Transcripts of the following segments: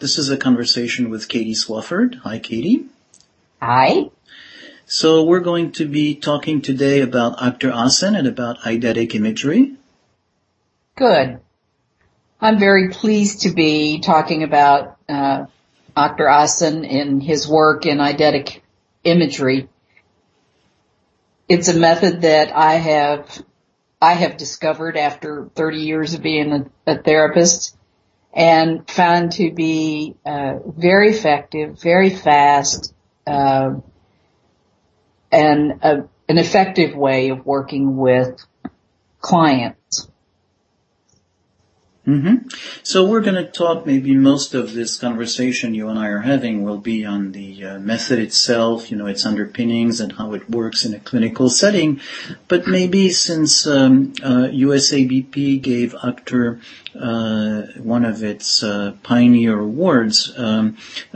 This is a conversation with Katie Swofford. Hi, Katie. Hi. So we're going to be talking today about Akhtar Ahsen and about eidetic imagery. Good. I'm very pleased to be talking about Akhtar Ahsen and his work in eidetic imagery. It's a method that I have discovered after 30 years of being a therapist and found to be very effective, very fast, and an effective way of working with clients. Mm-hmm. So we're going to talk, maybe most of this conversation you and I are having will be on the method itself, you know, its underpinnings and how it works in a clinical setting. But maybe since USABP gave Akhtar one of its pioneer awards,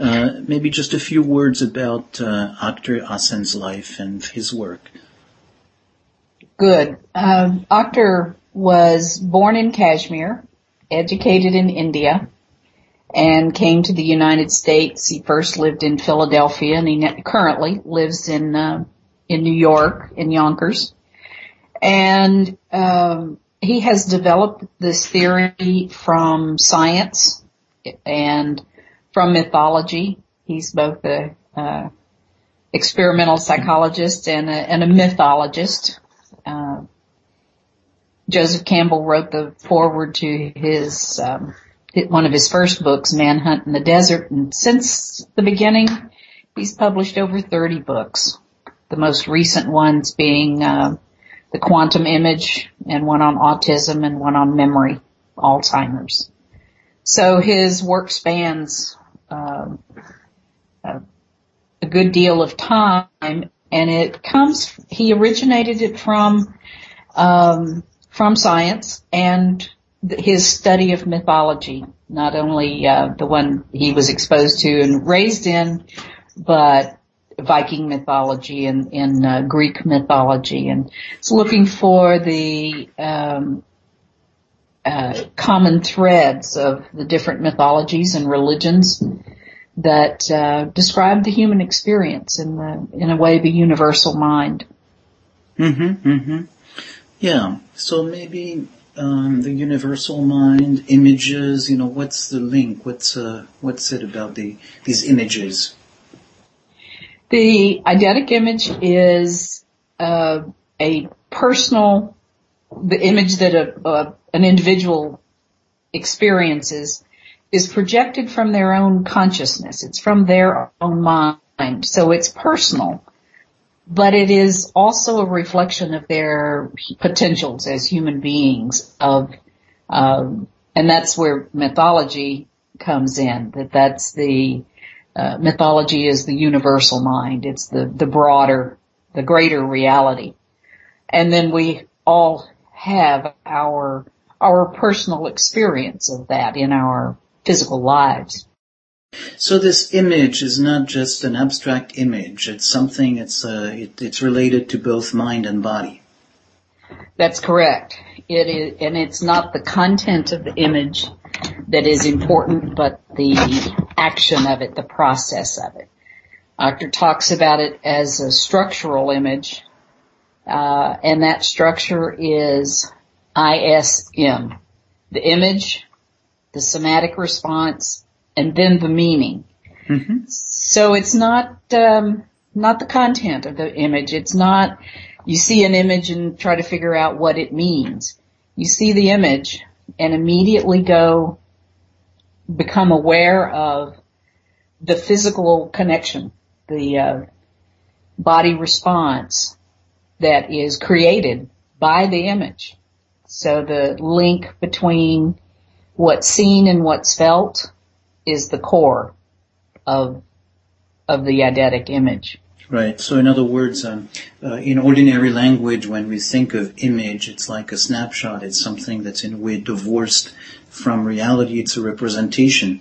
maybe just a few words about Akhtar Ahsen's life and his work. Good. Akhtar was born in Kashmir, educated in India, and came to the United States. He first lived in Philadelphia, and he currently lives in New York, in Yonkers. And he has developed this theory from science and from mythology. He's both a experimental psychologist and a mythologist. Joseph Campbell wrote the foreword to his one of his first books, Manhunt in the Desert, and since the beginning, he's published over 30 books, the most recent ones being The Quantum Image, and one on autism, and one on memory, Alzheimer's. So his work spans a good deal of time, and he originated it from science and his study of mythology, not only the one he was exposed to and raised in, but Viking mythology and in Greek mythology. And it's looking for the common threads of the different mythologies and religions that describe the human experience in a way the universal mind. Mm-hmm, mm-hmm. Yeah, so maybe the universal mind, images, you know, what's the link? What's it about these images? The eidetic image is the image that an individual experiences is projected from their own consciousness. It's from their own mind, so it's personal. But it is also a reflection of their potentials as human beings and that's where mythology comes in. That's the, mythology is the universal mind. It's the broader, the greater reality. And then we all have our personal experience of that in our physical lives. So this image is not just an abstract image. It's something, it's related to both mind and body. That's correct. It is, and it's not the content of the image that is important, but the action of it, the process of it. Akhtar talks about it as a structural image, and that structure is ISM. The image, the somatic response, and then the meaning. Mm-hmm. So it's not the content of the image. It's not you see an image and try to figure out what it means. You see the image and immediately become aware of the physical connection, the body response that is created by the image. So the link between what's seen and what's felt is the core of the eidetic image. Right. So in other words, in ordinary language, when we think of image, it's like a snapshot. It's something that's in a way divorced from reality. It's a representation.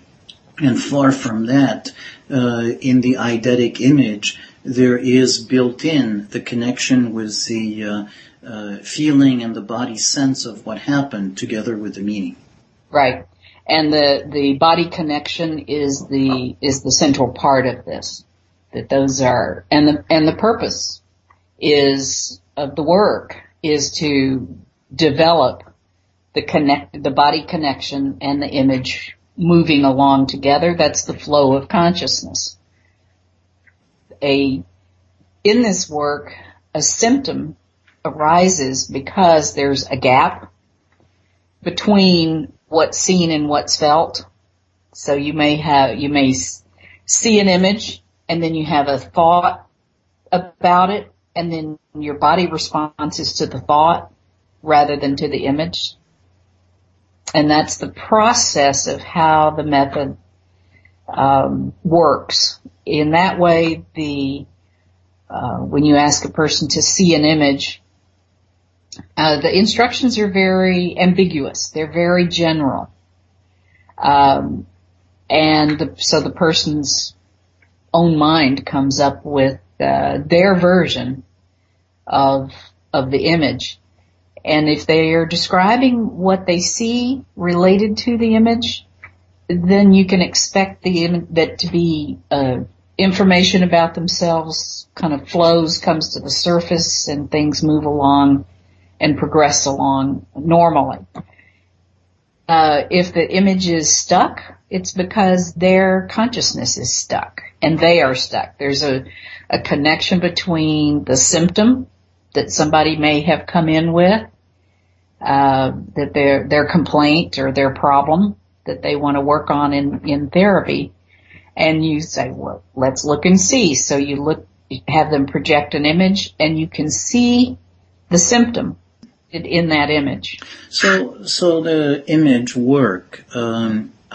And far from that, in the eidetic image, there is built in the connection with the feeling and the body sense of what happened together with the meaning. Right. And the body connection is the central part of this. That those are, and the purpose is of the work is to develop the body connection and the image moving along together. That's the flow of consciousness. In this work, a symptom arises because there's a gap between what's seen and what's felt. So you may see an image and then you have a thought about it, and then your body response is to the thought rather than to the image. And that's the process of how the method works. In that way, when you ask a person to see an image, the instructions are very ambiguous. They're very general. So the person's own mind comes up with their version of the image. And if they are describing what they see related to the image, then you can expect that to be information about themselves kind of comes to the surface, and things move along and progress along normally. If the image is stuck, it's because their consciousness is stuck and they are stuck. There's a connection between the symptom that somebody may have come in with, that their complaint or their problem that they want to work on in therapy. And you say, well, let's look and see. So you have them project an image, and you can see the symptom in that image. So the image work,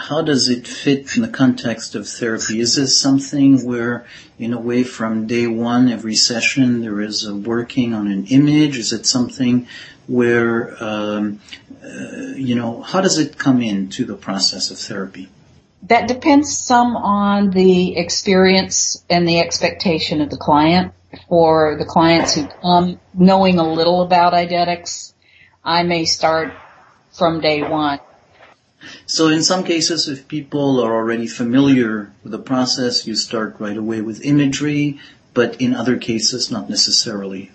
how does it fit in the context of therapy? Is this something where, in a way, from day one, every session, there is a working on an image? Is it something where, how does it come into the process of therapy? That depends some on the experience and the expectation of the client. For the clients who come knowing a little about eidetics, I may start from day one. So in some cases, if people are already familiar with the process, you start right away with imagery, but in other cases, not necessarily.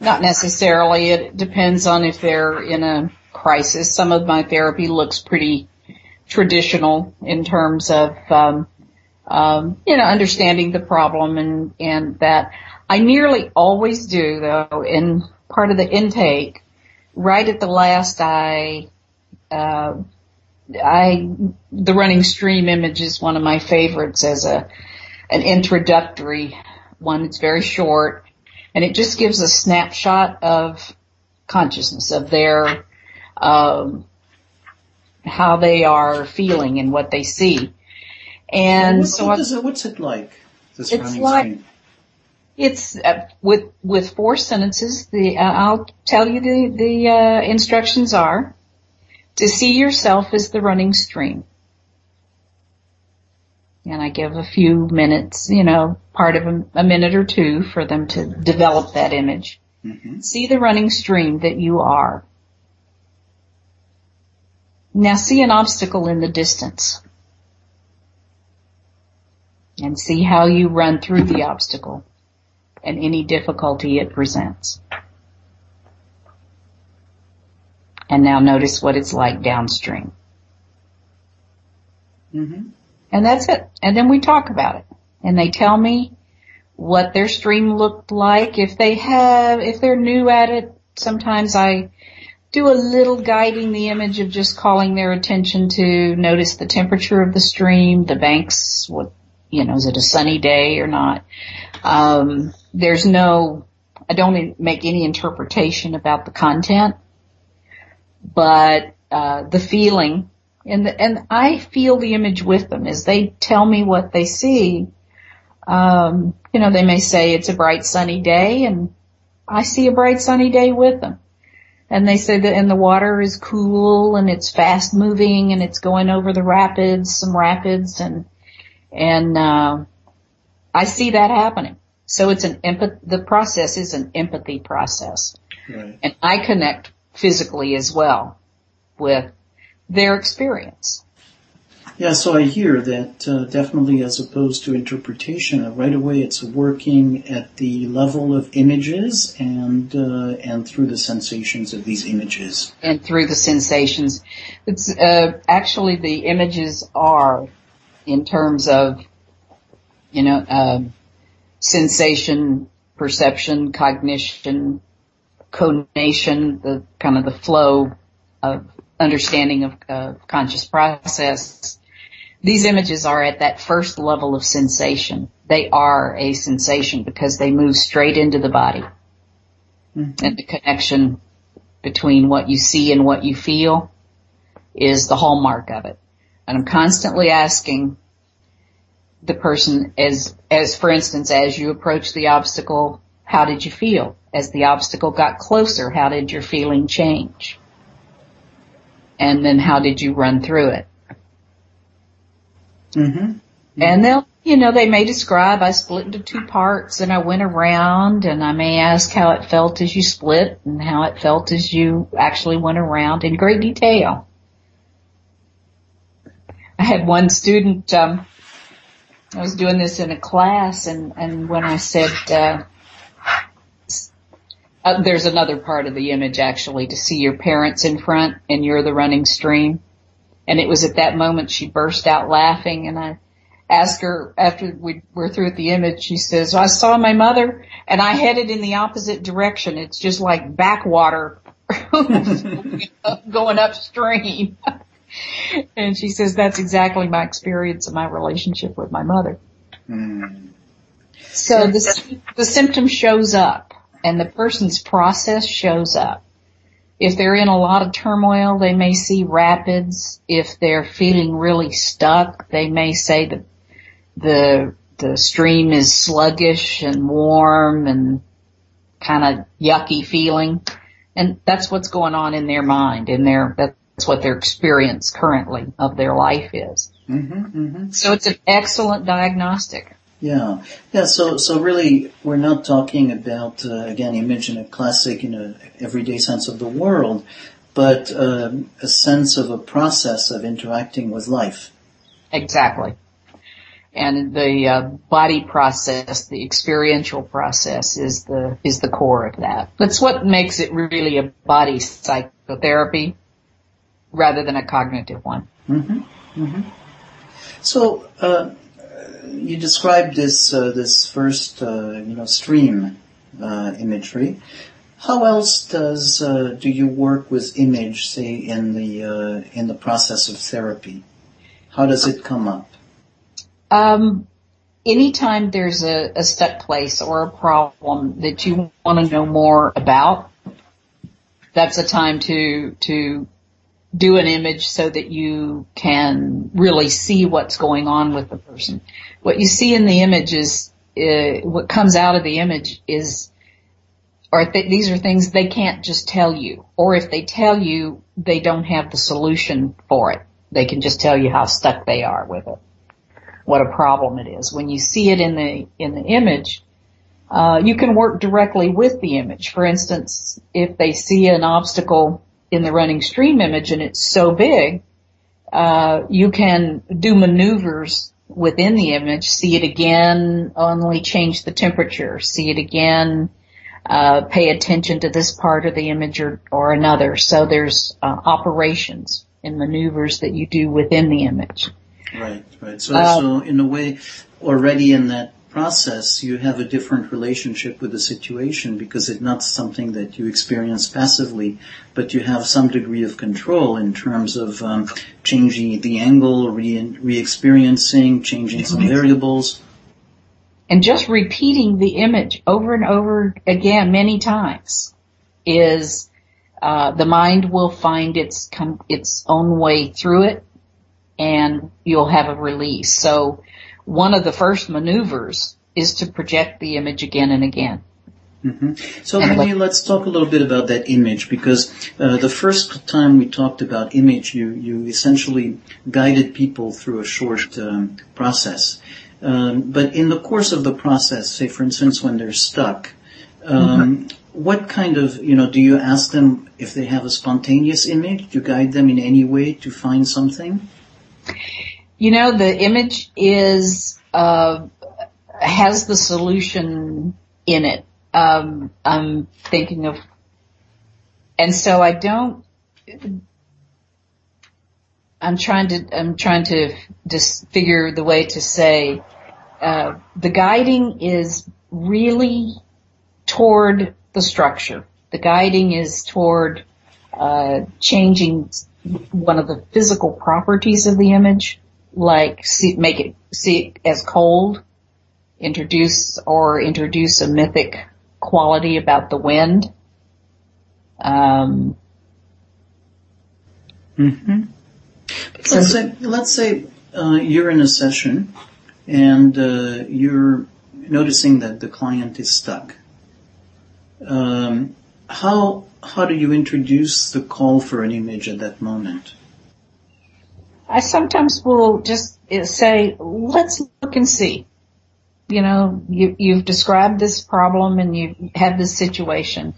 Not necessarily. It depends on if they're in a crisis. Some of my therapy looks pretty traditional in terms of, understanding the problem and that. I nearly always do, though, in part of the intake, right at the last the running stream image is one of my favorites as an introductory one. It's very short, and it just gives a snapshot of consciousness, of their, how they are feeling and what they see. And what's it like? This it's like scene? It's with four sentences. I'll tell you the instructions are to see yourself as the running stream, and I give a few minutes, part of a minute or two for them to develop that image. Mm-hmm. See the running stream that you are. Now see an obstacle in the distance and see how you run through the obstacle and any difficulty it presents. And now notice what it's like downstream. Mm-hmm. And that's it. And then we talk about it. And they tell me what their stream looked like. If they're new at it, sometimes I do a little guiding the image of just calling their attention to notice the temperature of the stream, the banks, is it a sunny day or not? I don't make any interpretation about the content, but the feeling, and I feel the image with them as they tell me what they see. They may say it's a bright sunny day, and I see a bright sunny day with them. And they say that, and the water is cool, and it's fast moving, and it's going over the rapids, some rapids, and I see that happening. So it's the process is an empathy process. Right. And I connect physically as well with their experience. Yeah, so I hear that definitely as opposed to interpretation, right away it's working at the level of images and through the sensations of these images. And through the sensations. It's actually the images are in terms of, you know, sensation, perception, cognition, conation, the kind of the flow of understanding of conscious process. These images are at that first level of sensation. They are a sensation because they move straight into the body. Mm-hmm. And the connection between what you see and what you feel is the hallmark of it. And I'm constantly asking the person, as for instance, as you approach the obstacle, how did you feel? As the obstacle got closer, how did your feeling change? And then how did you run through it? Mm-hmm. Mm-hmm. And they'll, you know, they may describe, I split into two parts and I went around, and I may ask how it felt as you split and how it felt as you actually went around in great detail. I had one student, I was doing this in a class, and when I said, there's another part of the image actually, to see your parents in front and you're the running stream. And it was at that moment she burst out laughing, and I asked her after we were through with the image, she says, I saw my mother and I headed in the opposite direction. It's just like backwater going upstream. And she says, that's exactly my experience of my relationship with my mother. Mm. So the symptom shows up. And the person's process shows up. If they're in a lot of turmoil, they may see rapids. If they're feeling really stuck, they may say that the stream is sluggish and warm and kind of yucky feeling. And that's what's going on in their mind, that's what their experience currently of their life is. Mm-hmm, mm-hmm. So it's an excellent diagnostic. Yeah. So really, we're not talking about again image in a classic, in a everyday sense of the world, but a sense of a process of interacting with life. Exactly, and the body process, the experiential process, is the core of that. That's what makes it really a body psychotherapy rather than a cognitive one. Mm-hmm. Mm-hmm. So. You described this first, stream imagery. How else do you work with image, say, in the process of therapy? How does it come up? Anytime there's a stuck place or a problem that you want to know more about, that's a time to do an image so that you can really see what's going on with the person. What you see in the image is, what comes out of the image is, or these are things they can't just tell you. Or if they tell you, they don't have the solution for it. They can just tell you how stuck they are with it, what a problem it is. When you see it in the image, you can work directly with the image. For instance, if they see an obstacle in the running stream image and it's so big, you can do maneuvers within the image, see it again, only change the temperature, see it again, pay attention to this part of the image or another. So there's operations and maneuvers that you do within the image. Right. So in a way, already in that process, you have a different relationship with the situation because it's not something that you experience passively, but you have some degree of control in terms of changing the angle, re-experiencing, changing some variables. And just repeating the image over and over again many times is the mind will find its own way through it, and you'll have a release. So one of the first maneuvers is to project the image again and again. Mm-hmm. So Renee, let's talk a little bit about that image, because the first time we talked about image, you essentially guided people through a short process. But in the course of the process, say for instance when they're stuck, what kind of, do you ask them if they have a spontaneous image? Do you guide them in any way to find something? The image is, has the solution in it. I'm thinking of, and so I don't, I'm trying to just figure the way to say, the guiding is really toward the structure. The guiding is toward changing one of the physical properties of the image, like make it as cold, introduce a mythic quality about the wind. Let's say you're in a session and you're noticing that the client is stuck. How do you introduce the call for an image at that moment? I sometimes will just say, let's look and see. You've described this problem and you have this situation.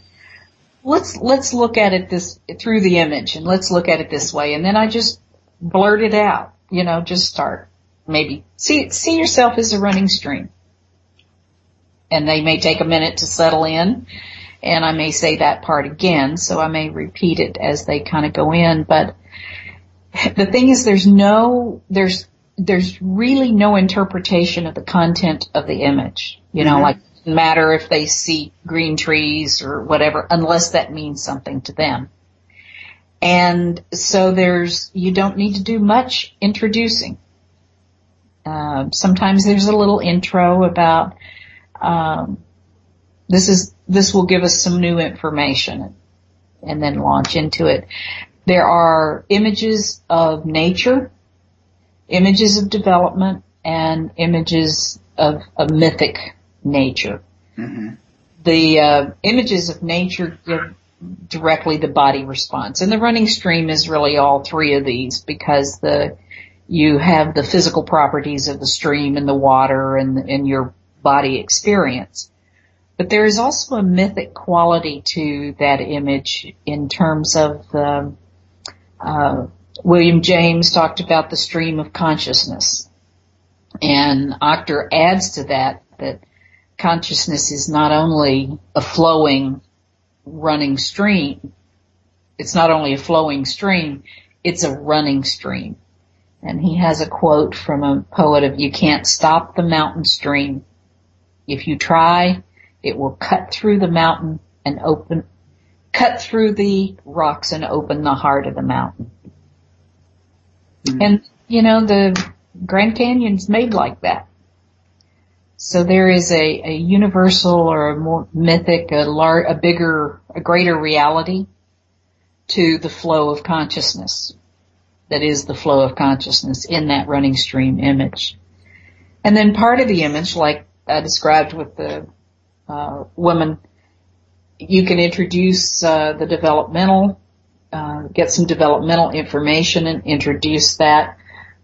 Let's look at it through the image, and let's look at it this way. And then I just blurt it out, just start. Maybe see yourself as a running stream. And they may take a minute to settle in, and I may say that part again, so I may repeat it as they kind of go in. But the thing is, there's really no interpretation of the content of the image. Like, matter if they see green trees or whatever, unless that means something to them. And so you don't need to do much introducing. Sometimes there's a little intro about, this will give us some new information, and then launch into it. There are images of nature, images of development, and images of a mythic nature. Mm-hmm. The images of nature give directly the body response, and the running stream is really all three of these, because you have the physical properties of the stream and the water and your body experience. But there is also a mythic quality to that image in terms of William James talked about the stream of consciousness, and Akhtar adds to that consciousness is not only a flowing running stream, it's a running stream. And he has a quote from a poet of, "You can't stop the mountain stream. If you try, it will cut through the mountain and cut through the rocks and open the heart of the mountain." Mm-hmm. And, the Grand Canyon's made like that. So there is a universal or a more mythic, a greater reality to the flow of consciousness. That is the flow of consciousness in that running stream image. And then part of the image, like I described with the woman, you can introduce the developmental, get some developmental information and introduce that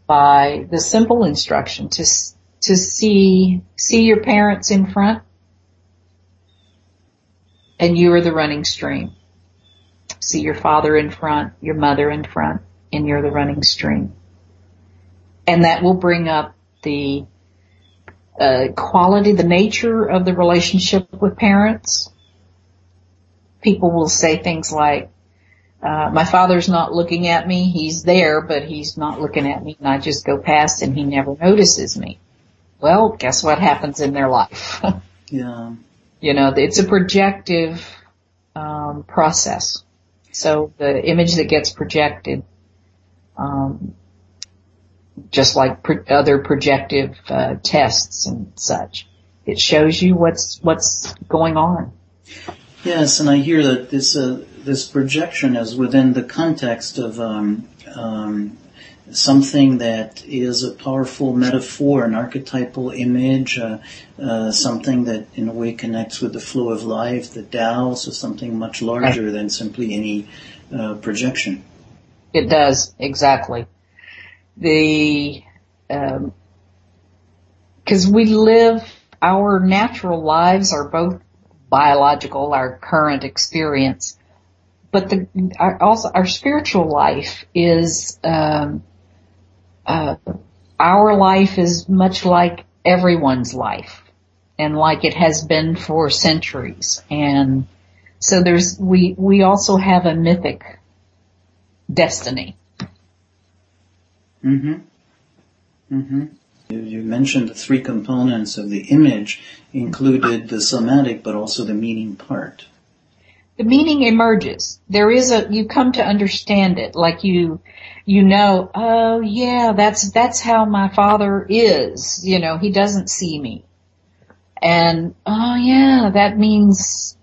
by the simple instruction to see your parents in front, and you are the running stream. See your father in front, your mother in front, and you're the running stream. And that will bring up the quality, the nature of the relationship with parents. People will say things like, my father's not looking at me, he's there, but he's not looking at me, and I just go past and he never notices me. Well, guess what happens in their life? Yeah. It's a projective process. So the image that gets projected, just like other projective tests and such, it shows you what's going on. Yes, and I hear that this projection is within the context of something that is a powerful metaphor, an archetypal image, something that in a way connects with the flow of life, the Tao, so something much larger than simply any projection. It does, exactly. Because we live, our natural lives are both biological, our current experience. But our spiritual life is, our life is much like everyone's life and like it has been for centuries. And so we also have a mythic destiny. Mm-hmm. Mm-hmm. You mentioned the three components of the image included the somatic, but also the meaning part. The meaning emerges. There is you come to understand it, like you know, oh yeah, that's how my father is. You know, he doesn't see me. And oh yeah, that means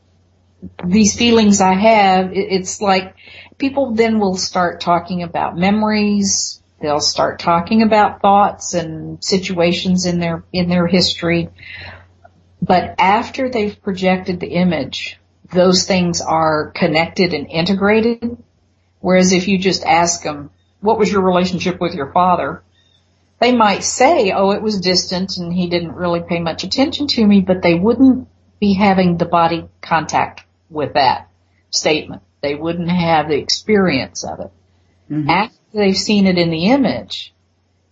these feelings I have. It's like people then will start talking about memories. They'll start talking about thoughts and situations in their history. But after they've projected the image, those things are connected and integrated. Whereas if you just ask them, what was your relationship with your father? They might say, oh, it was distant and he didn't really pay much attention to me, but they wouldn't be having the body contact with that statement. They wouldn't have the experience of it. Mm-hmm. After they've seen it in the image,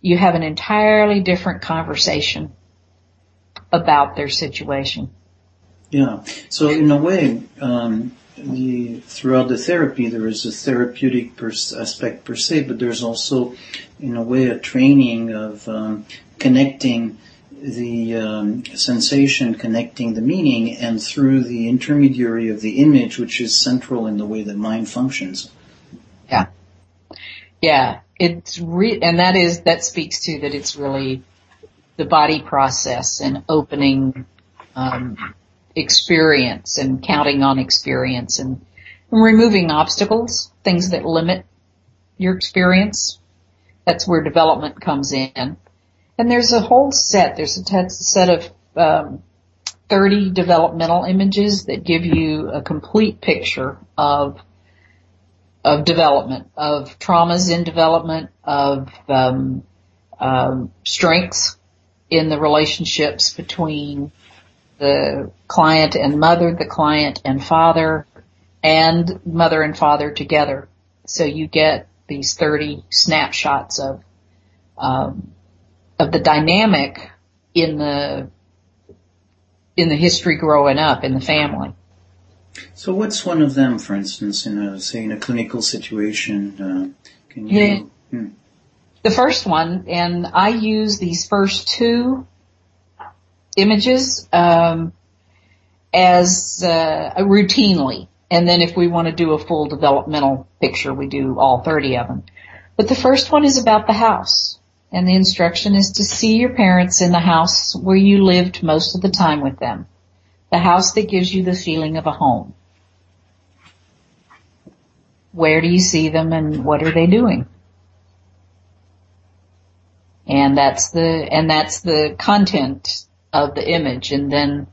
you have an entirely different conversation about their situation. Yeah. So in a way, throughout the therapy, there is a therapeutic aspect per se, but there's also, in a way, a training of connecting the sensation, connecting the meaning, and through the intermediary of the image, which is central in the way that mind functions. Yeah. Yeah. And that speaks to that it's really the body process and opening experience and counting on experience and removing obstacles, things that limit your experience. That's where development comes in. And there's a set of 30 developmental images that give you a complete picture of development, of traumas in development, of strengths in the relationships between the client and mother, the client and father, and mother and father together. So you get these 30 snapshots of the dynamic in the history growing up in the family. So what's one of them, for instance, in a clinical situation? Can you? Yeah. The first one, and I use these first two images as routinely, and then if we want to do a full developmental picture, we do all 30 of them. But the first one is about the house, and the instruction is to see your parents in the house where you lived most of the time with them, the house that gives you the feeling of a home. Where do you see them and what are they doing? And that's the content of the image. And then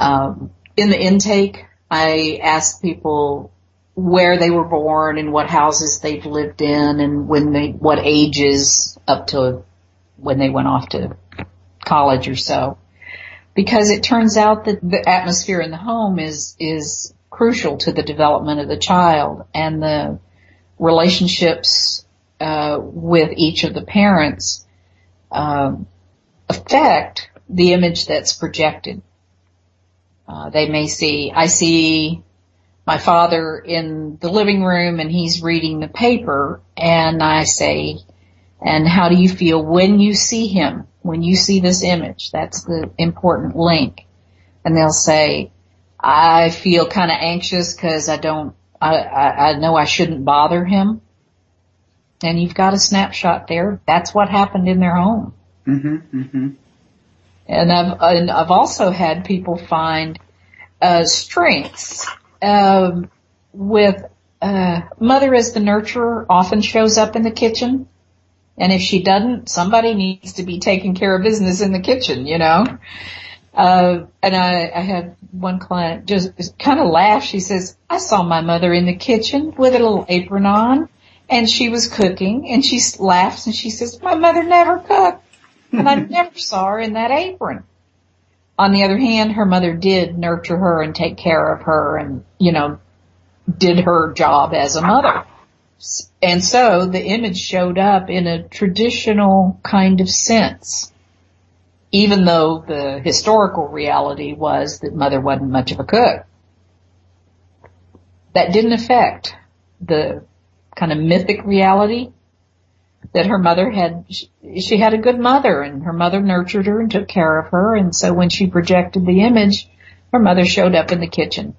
in the intake, I asked people where they were born and what houses they've lived in and what ages up to when they went off to college or so. Because it turns out that the atmosphere in the home is crucial to the development of the child, and the relationships with each of the parents affect the image that's projected. They may see, I see my father in the living room and he's reading the paper, and I say, and how do you feel when you see him, when you see this image? That's the important link. And they'll say, I feel kind of anxious because I know I shouldn't bother him. And you've got a snapshot there. That's what happened in their home. Mm-hmm, mm-hmm. And I've also had people find strengths with mother as the nurturer often shows up in the kitchen, and if she doesn't, somebody needs to be taking care of business in the kitchen, you know. And I had one client just kind of laugh. She says, "I saw my mother in the kitchen with a little apron on, and she was cooking," and she laughs and she says, "My mother never cooked. And I never saw her in that apron." On the other hand, her mother did nurture her and take care of her and, you know, did her job as a mother. And so the image showed up in a traditional kind of sense, even though the historical reality was that mother wasn't much of a cook. That didn't affect the kind of mythic reality that her mother had. She had a good mother, and her mother nurtured her and took care of her. And so when she projected the image, her mother showed up in the kitchen.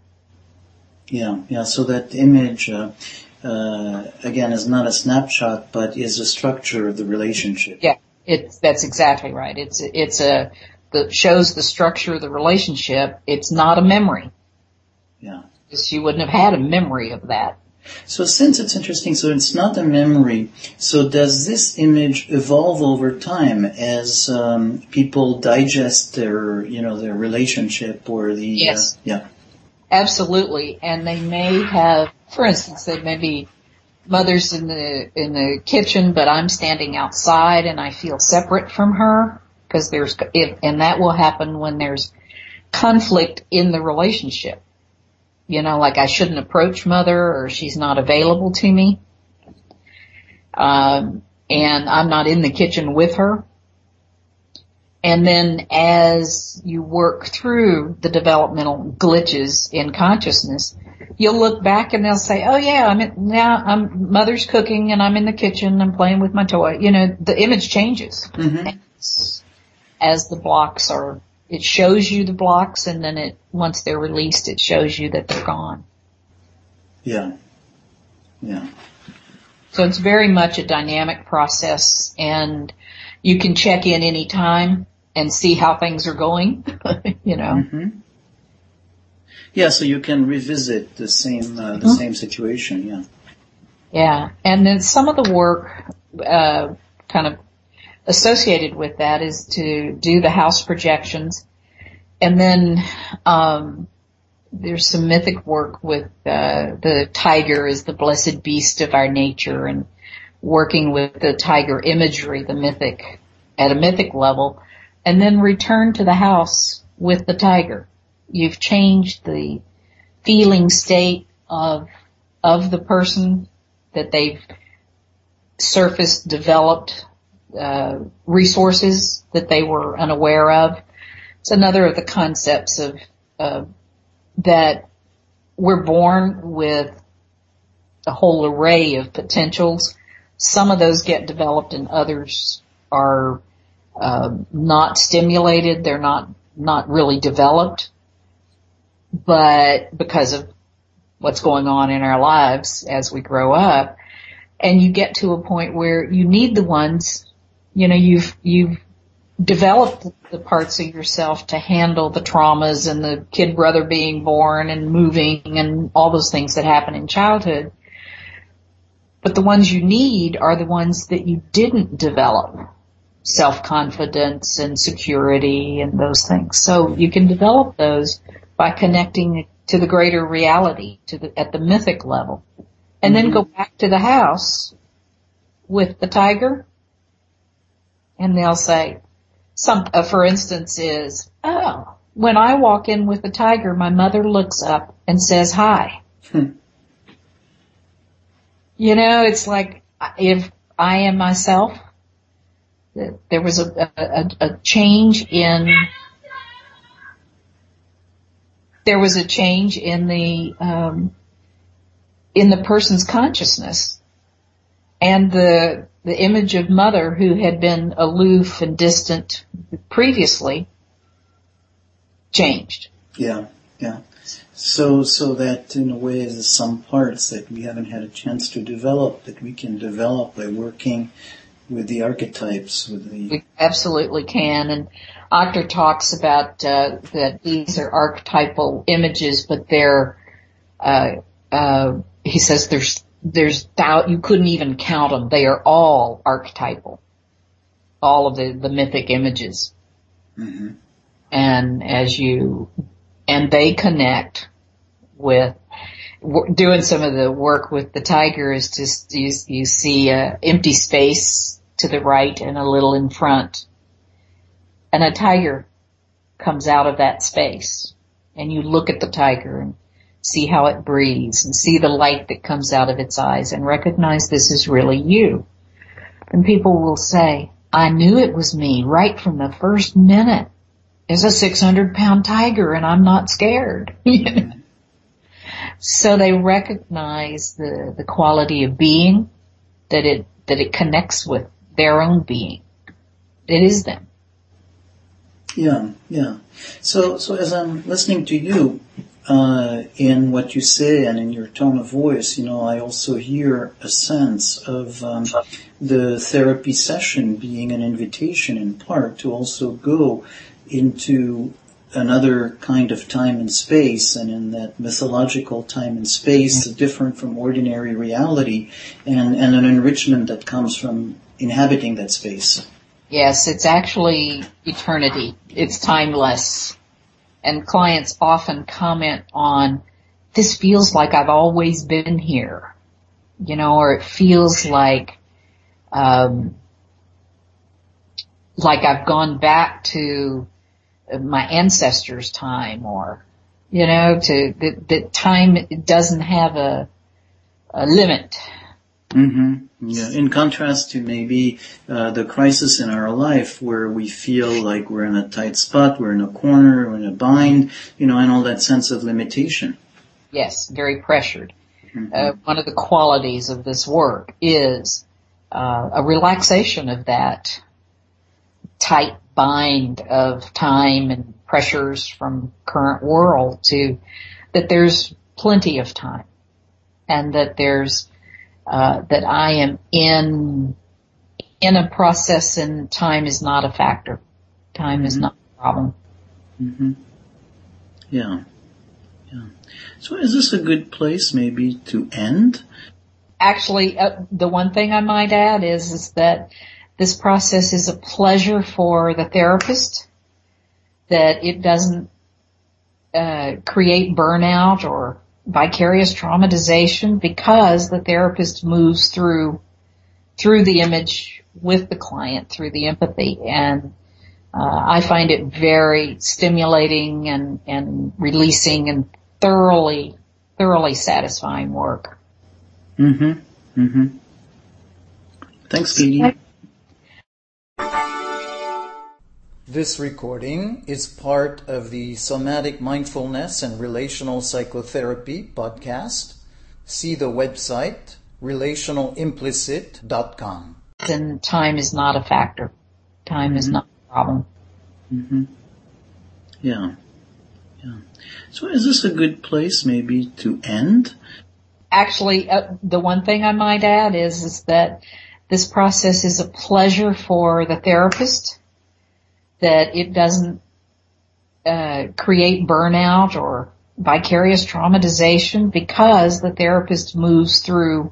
Yeah. So that image, again, is not a snapshot, but is a structure of the relationship. Yeah, that's exactly right. It shows the structure of the relationship. It's not a memory. Yeah. She wouldn't have had a memory of that. So since it's interesting, so it's not a memory, so does this image evolve over time as people digest their, you know, their relationship or the... Yes. Yeah. Absolutely. And they may have, for instance, they may be mother's in the kitchen, but I'm standing outside and I feel separate from her because and that will happen when there's conflict in the relationship. You know, like I shouldn't approach mother, or she's not available to me. And I'm not in the kitchen with her. And then as you work through the developmental glitches in consciousness, you'll look back and they'll say, oh yeah, mother's cooking and I'm in the kitchen, I'm playing with my toy. You know, the image changes. Mm-hmm. As the blocks are, it shows you the blocks, and then once they're released, it shows you that they're gone. Yeah. Yeah. So it's very much a dynamic process, and you can check in any time and see how things are going, you know. Mm-hmm. Yeah, so you can revisit the same situation, yeah. Yeah, and then some of the work kind of associated with that is to do the house projections, and then there's some mythic work with the tiger is the blessed beast of our nature, and working with the tiger imagery, the mythic, at a mythic level, and then return to the house with the tiger. You've changed the feeling state of the person that they've surfaced, developed, resources that they were unaware of. It's another of the concepts of that we're born with a whole array of potentials. Some of those get developed and others are not stimulated. They're not really developed, but because of what's going on in our lives as we grow up, and you get to a point where you need the ones. You know, you've developed the parts of yourself to handle the traumas and the kid brother being born and moving and all those things that happen in childhood. But the ones you need are the ones that you didn't develop. Self-confidence and security and those things. So you can develop those by connecting to the greater reality at the mythic level. And then go back to the house with the tiger. And they'll say, for instance, is, oh, when I walk in with a tiger, my mother looks up and says hi. You know, it's like if I am myself, there was a change in the person's consciousness, and the image of mother, who had been aloof and distant previously, changed. Yeah, yeah. So that, in a way, there's some parts that we haven't had a chance to develop that we can develop by working with the archetypes. We absolutely can. And Akhtar talks about that these are archetypal images, but they're he says there's doubt, you couldn't even count them. They are all archetypal, all of the mythic images. Mm-hmm. And they connect with, doing some of the work with the tiger is just, you see an empty space to the right and a little in front. And a tiger comes out of that space. And you look at the tiger and see how it breathes and see the light that comes out of its eyes and recognize this is really you. And people will say, I knew it was me right from the first minute. It's a 600-pound tiger and I'm not scared. So they recognize the quality of being, that it connects with their own being. It is them. Yeah. So as I'm listening to you, in what you say and in your tone of voice, I also hear a sense of the therapy session being an invitation in part to also go into another kind of time and space, and in that mythological time and space, different from ordinary reality, and an enrichment that comes from inhabiting that space. Yes, it's actually eternity. It's timeless. And clients often comment on, this feels like I've always been here, or it feels like I've gone back to my ancestors' time, or, to that time doesn't have a limit. Mm-hmm. Yeah. In contrast to maybe the crisis in our life, where we feel like we're in a tight spot, we're in a corner, we're in a bind, and all that sense of limitation. Yes, very pressured. Mm-hmm. One of the qualities of this work is a relaxation of that tight bind of time and pressures from current world, to that there's plenty of time, and that there's that I am in a process, and time is not a factor. Time mm-hmm. is not a problem. Mm-hmm. Yeah. So is this a good place maybe to end? Actually, the one thing I might add is that this process is a pleasure for the therapist, that it doesn't create burnout or vicarious traumatization, because the therapist moves through the image with the client, through the empathy. And I find it very stimulating and releasing and thoroughly satisfying work. Mm-hmm. Mm-hmm. Thanks, Katie. This recording is part of the Somatic Mindfulness and Relational Psychotherapy podcast. See the website, relationalimplicit.com. And time is not a factor. Time mm-hmm. is not a problem. Mm-hmm. Yeah. So is this a good place maybe to end? Actually, the one thing I might add is that this process is a pleasure for the therapist, that it doesn't create burnout or vicarious traumatization, because the therapist moves through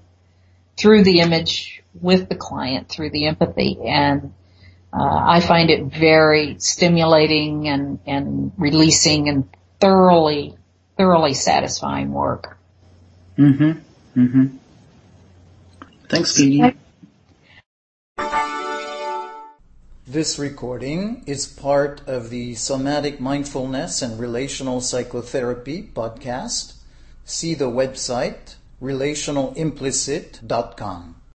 the image with the client, through the empathy. And I find it very stimulating and releasing and thoroughly satisfying work. Mm-hmm. Mm-hmm. Thanks, Katie. This recording is part of the Somatic Mindfulness and Relational Psychotherapy podcast. See the website, relationalimplicit.com.